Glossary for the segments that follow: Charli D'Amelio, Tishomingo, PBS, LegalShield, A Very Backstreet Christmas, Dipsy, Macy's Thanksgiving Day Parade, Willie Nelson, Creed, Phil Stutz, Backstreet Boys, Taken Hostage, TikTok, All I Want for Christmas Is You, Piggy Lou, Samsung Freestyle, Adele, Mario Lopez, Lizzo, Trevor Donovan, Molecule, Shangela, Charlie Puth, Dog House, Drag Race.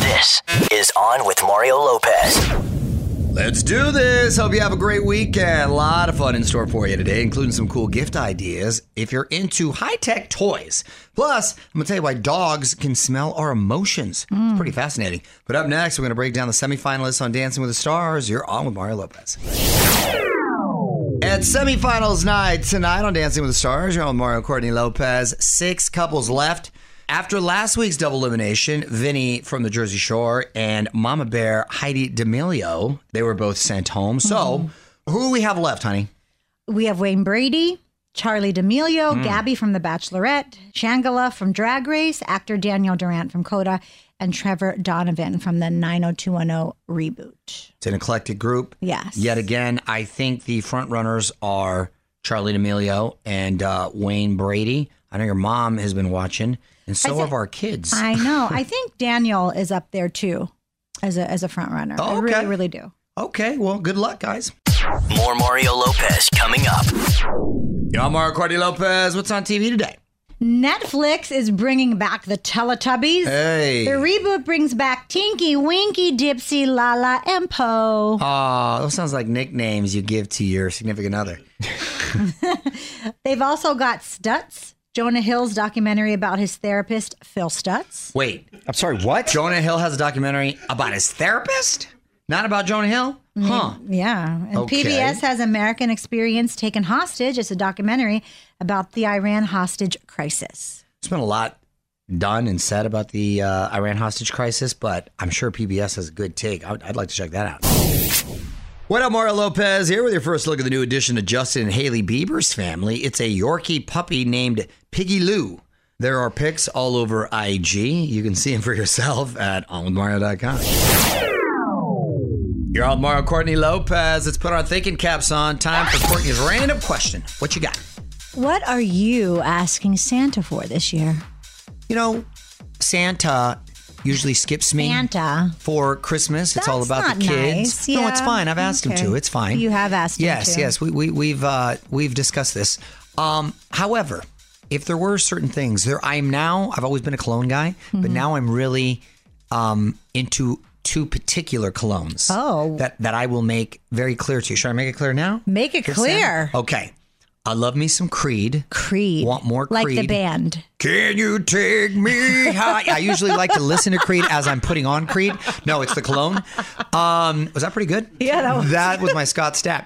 This is On with Mario Lopez. Let's do this. Hope you have a great weekend. A lot of fun in store for you today, including some cool gift ideas if you're into high-tech toys. Plus, I'm going to tell you why dogs can smell our emotions. It's pretty fascinating. But up next, we're going to break down the semifinalists on Dancing with the Stars. You're On with Mario Lopez. At semifinals night tonight on Dancing with the Stars, you're on with Mario Courtney Lopez. 6 couples left. After last week's double elimination, Vinny from the Jersey Shore and Mama Bear Heidi D'Amelio, they were both sent home. So who do we have left, honey? We have Wayne Brady, Charli D'Amelio, Gabby from The Bachelorette, Shangela from Drag Race, actor Daniel Durant from CODA, and Trevor Donovan from the 90210 reboot. It's an eclectic group. Yes. Yet again, I think the front runners are Charli D'Amelio and Wayne Brady. I know your mom has been watching. And so have our kids. I know. I think Daniel is up there, too, as a front runner. Oh, okay. I really, really do. Okay. Well, good luck, guys. More Mario Lopez coming up. Yo, Mario Courtney Lopez. What's on TV today? Netflix is bringing back the Teletubbies. Hey. The reboot brings back Tinky, Winky, Dipsy, Lala, and Poe. Oh, those sounds like nicknames you give to your significant other. They've also got Stutz. Jonah Hill's documentary about his therapist, Phil Stutz. Wait, I'm sorry, what? Jonah Hill has a documentary about his therapist? Not about Jonah Hill? Huh. Yeah. And okay. PBS has American Experience Taken Hostage. It's a documentary about the Iran hostage crisis. There's been a lot done and said about the Iran hostage crisis, but I'm sure PBS has a good take. I'd like to check that out. What up, Mario Lopez here with your first look at the new addition to Justin and Haley Bieber's family. It's a Yorkie puppy named Piggy Lou. There are pics all over IG. You can see them for yourself at onwithmario.com. You're on Mario Courtney Lopez. Let's put our thinking caps on. Time for Courtney's random question. What you got? What are you asking Santa for this year? You know, Santa usually skips me for Christmas. That's all about the kids. Nice. Yeah. No, it's fine. I've asked him to. It's fine. You have asked him to. Yes. We've discussed this. However, if there were certain things I've always been a cologne guy, but now I'm really into two particular colognes that I will make very clear to you. Should I make it clear now? Make it clear. Okay. I love me some Creed. Want more Creed. Like the band. Can you take me high? I usually like to listen to Creed as I'm putting on Creed. No, it's the cologne. Was that pretty good? Yeah, that was. That was my Scott Stapp.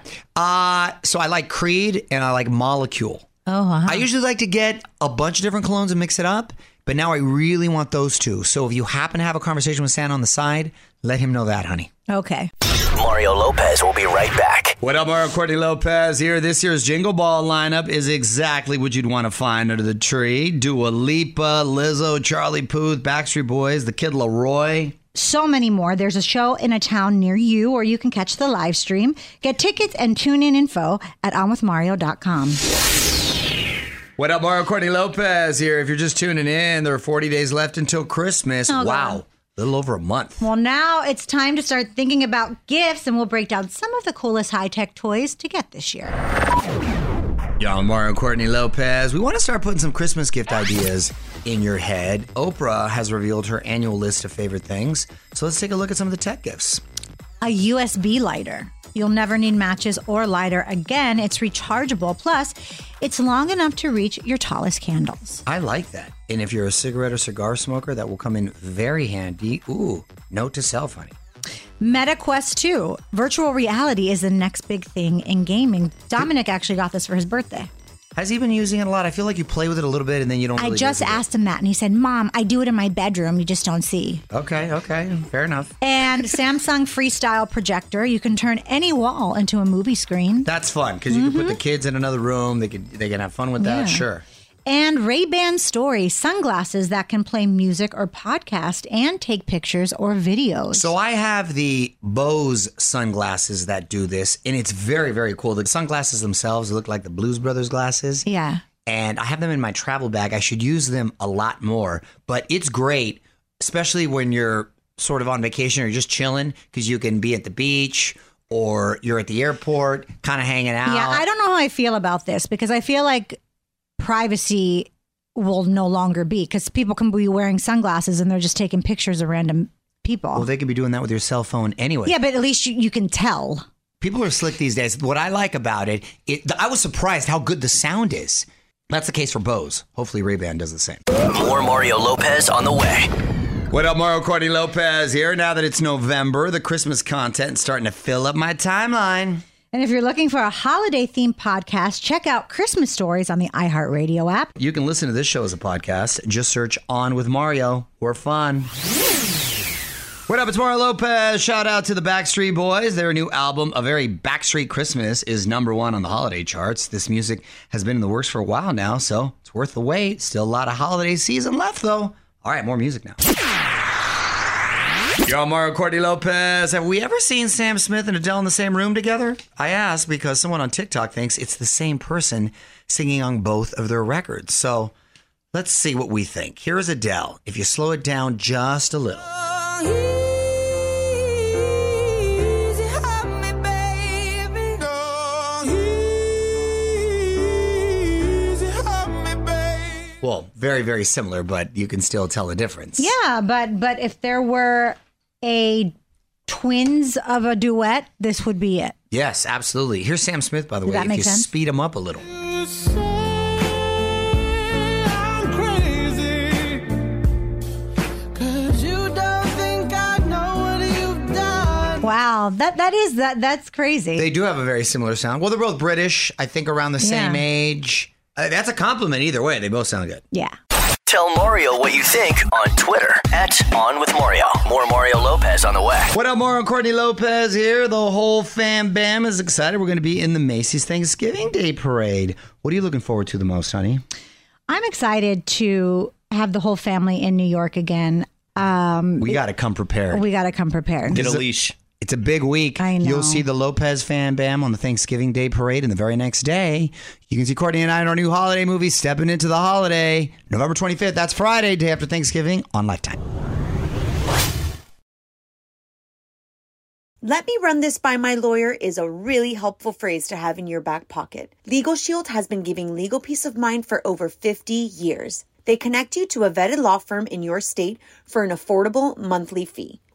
So I like Creed and I like Molecule. I usually like to get a bunch of different colognes and mix it up. But now I really want those two. So if you happen to have a conversation with Santa on the side, let him know that, honey. Okay. Mario Lopez will be right back. What up, Mario? Courtney Lopez here. This year's Jingle Ball lineup is exactly what you'd want to find under the tree. Dua Lipa, Lizzo, Charlie Puth, Backstreet Boys, the Kid Laroi. So many more. There's a show in a town near you, or you can catch the live stream. Get tickets and tune-in info at onwithmario.com. What up, Mario? Courtney Lopez here. If you're just tuning in, there are 40 days left until Christmas. Oh, wow. God. A little over a month. Well, now it's time to start thinking about gifts, and we'll break down some of the coolest high-tech toys to get this year. Y'all, Mario and Courtney Lopez. We want to start putting some Christmas gift ideas in your head. Oprah has revealed her annual list of favorite things, so let's take a look at some of the tech gifts. A USB lighter. You'll never need matches or lighter again. It's rechargeable. Plus, it's long enough to reach your tallest candles. I like that. And if you're a cigarette or cigar smoker, that will come in very handy. Ooh, note to self, honey. Meta Quest 2. Virtual reality is the next big thing in gaming. Dominic actually got this for his birthday. Has he been using it a lot? I feel like you play with it a little bit and then you don't really. I just asked him that and he said, Mom, I do it in my bedroom. You just don't see. Okay. Fair enough. And Samsung Freestyle Projector. You can turn any wall into a movie screen. That's fun because you can put the kids in another room. They can have fun with that. Yeah. Sure. And Ray-Ban Story, sunglasses that can play music or podcast and take pictures or videos. So I have the Bose sunglasses that do this, and it's very, very cool. The sunglasses themselves look like the Blues Brothers glasses. Yeah. And I have them in my travel bag. I should use them a lot more, but it's great, especially when you're sort of on vacation or you're just chilling, because you can be at the beach or you're at the airport, kind of hanging out. Yeah, I don't know how I feel about this, because I feel like privacy will no longer be, because people can be wearing sunglasses and they're just taking pictures of random people. Well, they could be doing that with your cell phone anyway. Yeah, but at least you can tell. People are slick these days. What I like about it, I was surprised how good the sound is. That's the case for Bose. Hopefully Ray-Ban does the same. More Mario Lopez on the way. What up, Mario? Courtney Lopez here. Now that it's November, the Christmas content is starting to fill up my timeline. And if you're looking for a holiday-themed podcast, check out Christmas Stories on the iHeartRadio app. You can listen to this show as a podcast. Just search On With Mario. We're fun. What up? It's Mario Lopez. Shout out to the Backstreet Boys. Their new album, A Very Backstreet Christmas, is #1 on the holiday charts. This music has been in the works for a while now, so it's worth the wait. Still a lot of holiday season left, though. All right, more music now. Yo, Mario, Courtney Lopez. Have we ever seen Sam Smith and Adele in the same room together? I asked because someone on TikTok thinks it's the same person singing on both of their records. So let's see what we think. Here is Adele, if you slow it down just a little. Well, very, very similar, but you can still tell the difference. Yeah, but if there were a twins of a duet, this would be it. Yes, absolutely. Here's Sam Smith, by the way. Does that make sense? If you speed him up a little. You say I'm crazy, 'cause you don't think I know what you've done. Wow, that's crazy. They do have a very similar sound. Well, they're both British, I think around the same age. That's a compliment either way. They both sound good. Yeah. Tell Mario what you think on Twitter at OnWithMario. More Mario Lopez on the way. What up, Mario? Courtney Lopez here. The whole fam bam is excited. We're going to be in the Macy's Thanksgiving Day Parade. What are you looking forward to the most, honey? I'm excited to have the whole family in New York again. We got to come prepared. Get a leash. It's a big week. I know. You'll see the Lopez Fan Bam on the Thanksgiving Day Parade, and the very next day, you can see Courtney and I in our new holiday movie, Stepping Into the Holiday, November 25th. That's Friday, day after Thanksgiving, on Lifetime. Let me run this by my lawyer is a really helpful phrase to have in your back pocket. LegalShield has been giving legal peace of mind for over 50 years. They connect you to a vetted law firm in your state for an affordable monthly fee.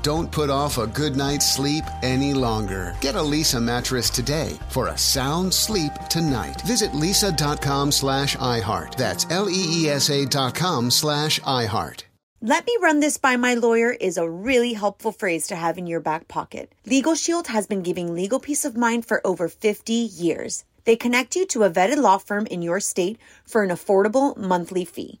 Don't put off a good night's sleep any longer. Get a Lisa mattress today for a sound sleep tonight. Visit lisa.com/iHeart. That's leesa.com/iHeart. "Let me run this by my lawyer" is a really helpful phrase to have in your back pocket. LegalShield has been giving legal peace of mind for over 50 years. They connect you to a vetted law firm in your state for an affordable monthly fee.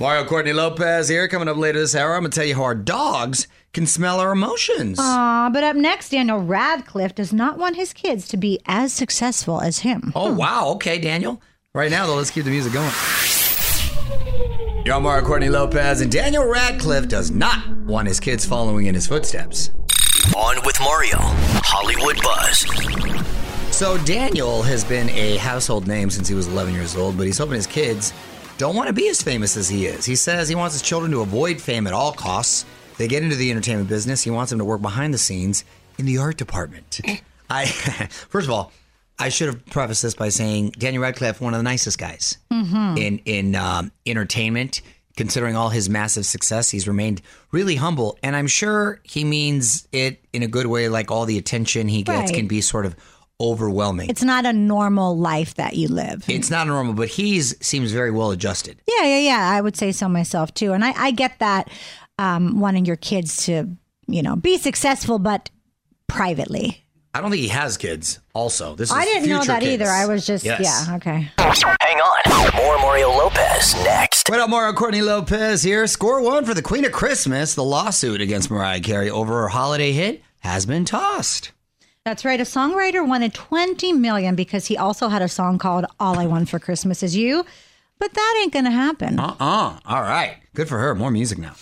Mario Courtney Lopez here. Coming up later this hour, I'm going to tell you how our dogs can smell our emotions. Aw, but up next, Daniel Radcliffe does not want his kids to be as successful as him. Oh, wow. Okay, Daniel. Right now, though, let's keep the music going. Y'all, Mario Courtney Lopez, and Daniel Radcliffe does not want his kids following in his footsteps. On with Mario, Hollywood Buzz. So Daniel has been a household name since he was 11 years old, but he's hoping his kids don't want to be as famous as he is. He says he wants his children to avoid fame at all costs. They get into the entertainment business. He wants them to work behind the scenes in the art department. First of all, I should have prefaced this by saying Daniel Radcliffe, one of the nicest guys in entertainment. Considering all his massive success, he's remained really humble. And I'm sure he means it in a good way, like all the attention he gets can be sort of overwhelming. It's not a normal life that you live. It's not normal, but he seems very well adjusted. Yeah. I would say so myself, too. And I get that wanting your kids to, you know, be successful, but privately. I don't think he has kids also. I didn't know that either. I was just, yeah, okay. Hang on. More Mario Lopez next. What up, Mario? Courtney Lopez here. Score one for the Queen of Christmas. The lawsuit against Mariah Carey over her holiday hit has been tossed. That's right. A songwriter wanted $20 million because he also had a song called All I Want for Christmas Is You. But that ain't going to happen. All right. Good for her. More music now.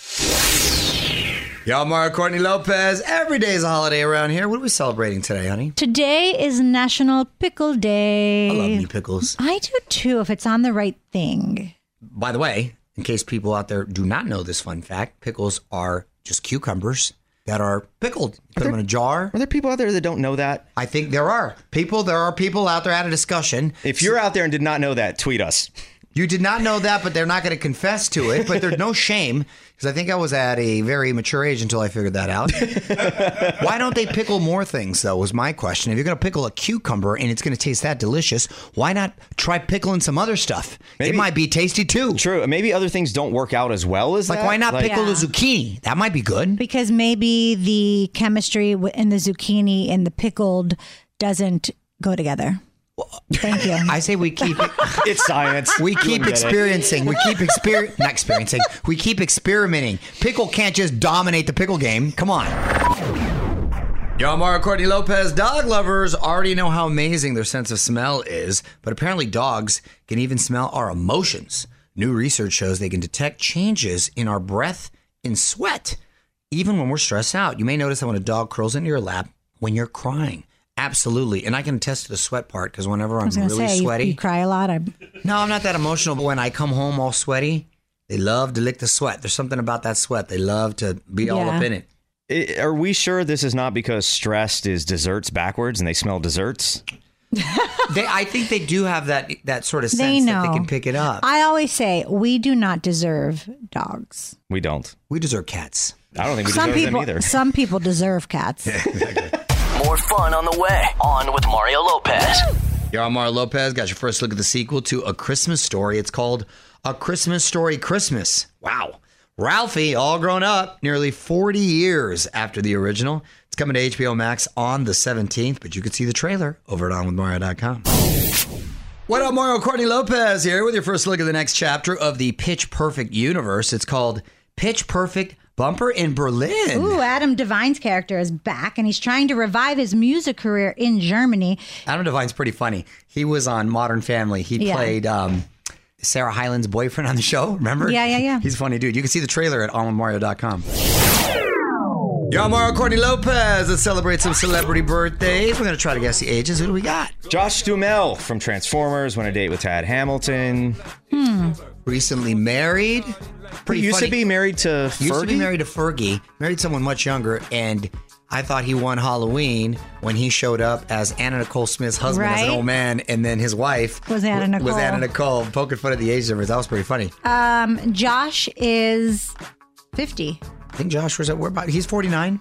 Y'all, Mario, Courtney Lopez. Every day's a holiday around here. What are we celebrating today, honey? Today is National Pickle Day. I love me pickles. I do too, if it's on the right thing. By the way, in case people out there do not know this fun fact, pickles are just cucumbers that are pickled. Put them in a jar. Are there people out there that don't know that? I think there are. There are people out there at a discussion. If you're out there and did not know that, tweet us. You did not know that, but they're not going to confess to it. But there's no shame, because I think I was at a very mature age until I figured that out. Why don't they pickle more things, though, was my question. If you're going to pickle a cucumber and it's going to taste that delicious, why not try pickling some other stuff? Maybe, it might be tasty, too. True. Maybe other things don't work out as well as that. Why not pickle the zucchini? That might be good. Because maybe the chemistry in the zucchini and the pickled doesn't go together. Thank you. I say we keep it. It's science. We keep experiencing. We keep experimenting. Pickle can't just dominate the pickle game. Come on. Yo, Mario, Courtney Lopez. Dog lovers already know how amazing their sense of smell is, but apparently dogs can even smell our emotions. New research shows they can detect changes in our breath and sweat, even when we're stressed out. You may notice that when a dog curls into your lap when you're crying. Absolutely. And I can attest to the sweat part, because whenever I'm really sweaty. You cry a lot. No, I'm not that emotional. But when I come home all sweaty, they love to lick the sweat. There's something about that sweat. They love to be all up in it. Are we sure this is not because stressed is desserts backwards and they smell desserts? I think they do have that sort of sense that they can pick it up. I always say we do not deserve dogs. We don't. We deserve cats. I don't think we deserve them either. Some people deserve cats. Yeah, exactly. More fun on the way. On with Mario Lopez. Yo, I'm Mario Lopez. Got your first look at the sequel to A Christmas Story. It's called A Christmas Story Christmas. Wow. Ralphie, all grown up, nearly 40 years after the original. It's coming to HBO Max on the 17th, but you can see the trailer over at onwithmario.com. What up, Mario? Courtney Lopez here with your first look at the next chapter of the Pitch Perfect universe. It's called Pitch Perfect Bumper in Berlin. Ooh, Adam Devine's character is back, and he's trying to revive his music career in Germany. Adam Devine's pretty funny. He was on Modern Family. He played Sarah Hyland's boyfriend on the show, remember? Yeah. He's a funny dude. You can see the trailer at onwithmario.com. Yo, I'm Mario Courtney Lopez. Let's celebrate some celebrity birthdays. We're going to try to guess the ages. Who do we got? Josh Duhamel from Transformers. Went on a date with Tad Hamilton. Recently married. Pretty used funny. To be married to Fergie? Used to be married to Fergie. Married someone much younger, and I thought he won Halloween when he showed up as Anna Nicole Smith's husband as an old man, and then his wife was Anna Nicole. Poking fun at the age difference. That was pretty funny. Josh is 50. I think Josh was he's 49.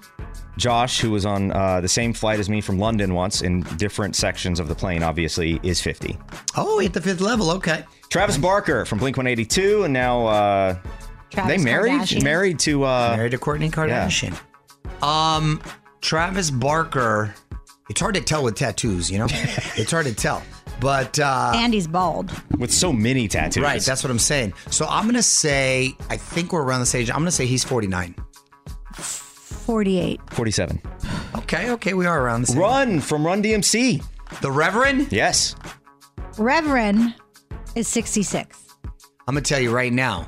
Josh, who was on the same flight as me from London once, in different sections of the plane, obviously, is 50. Oh, at the fifth level. Okay. Travis Barker from Blink-182, and now they married? Married to Kourtney Kardashian. Yeah. Travis Barker, it's hard to tell with tattoos, you know? It's hard to tell. But and he's bald. With so many tattoos. Right, that's what I'm saying. So I'm going to say, I think we're around this age. I'm going to say he's 49. 48. 47. Okay, we are around the same. Run from Run DMC. The Reverend? Yes. Reverend is 66. I'm going to tell you right now,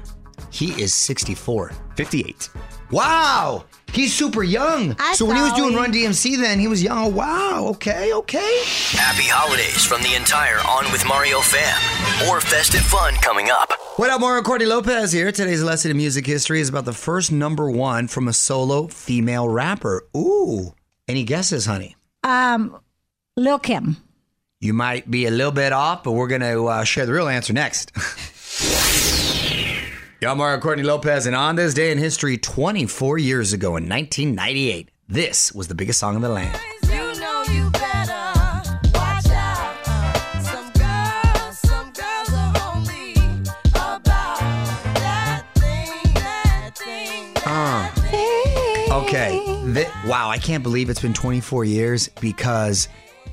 he is 64. 58. Wow! He's super young. So when he was doing Run DMC then, he was young. Oh, wow. Okay, okay. Happy holidays from the entire On With Mario fam. More festive fun coming up. What up, Mario Cordy Lopez here. Today's lesson in music history is about the first number one from a solo female rapper. Ooh. Any guesses, honey? Lil' Kim. You might be a little bit off, but we're going to share the real answer next. Y'all, Mario Courtney Lopez, and on this day in history, 24 years ago in 1998, this was the biggest song in the land. You know you better watch out. Some girls are only about that thing. Okay. Wow, I can't believe it's been 24 years because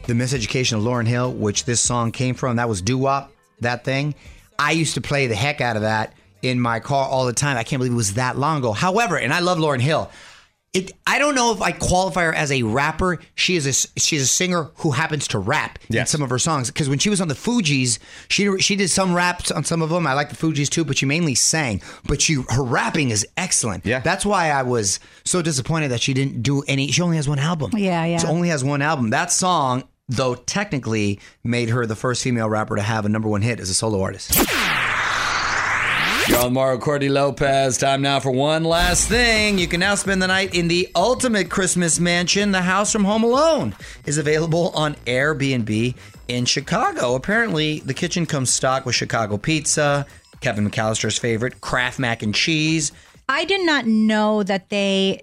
the Miseducation of Lauryn Hill, which this song came from, that was doo-wop, that thing. I used to play the heck out of that in my car all the time. I can't believe it was that long ago. However, and I love Lauryn Hill. I don't know if I qualify her as a rapper. She is a singer who happens to rap in some of her songs. Because when she was on the Fugees, she did some raps on some of them. I like the Fugees too, but she mainly sang. But her rapping is excellent. Yeah. That's why I was so disappointed that she didn't do any. She only has one album. Yeah. She only has one album. That song, though, technically made her the first female rapper to have a number one hit as a solo artist. You're on Mario Cordy Lopez. Time now for one last thing. You can now spend the night in the ultimate Christmas mansion. The house from Home Alone is available on Airbnb in Chicago. Apparently, the kitchen comes stocked with Chicago pizza, Kevin McAllister's favorite, Kraft mac and cheese. I did not know that they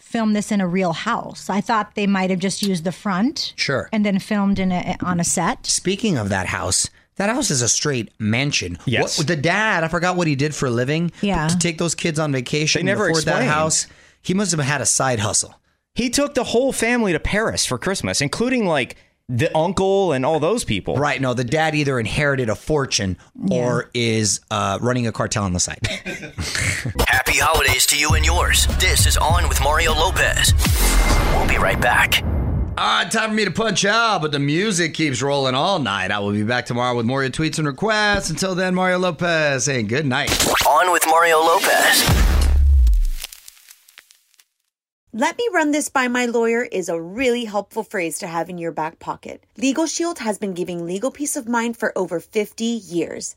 filmed this in a real house. I thought they might have just used the front. Sure. And then filmed on a set. Speaking of that house... That house is a straight mansion. Yes. The dad, I forgot what he did for a living. Yeah. To take those kids on vacation and afford that house, he must have had a side hustle. He took the whole family to Paris for Christmas, including like the uncle and all those people. Right. No, the dad either inherited a fortune or is running a cartel on the side. Happy holidays to you and yours. This is On with Mario Lopez. We'll be right back. All right, time for me to punch out, but the music keeps rolling all night. I will be back tomorrow with more of your tweets and requests. Until then, Mario Lopez saying good night. On with Mario Lopez. Let me run this by my lawyer is a really helpful phrase to have in your back pocket. LegalShield has been giving legal peace of mind for over 50 years.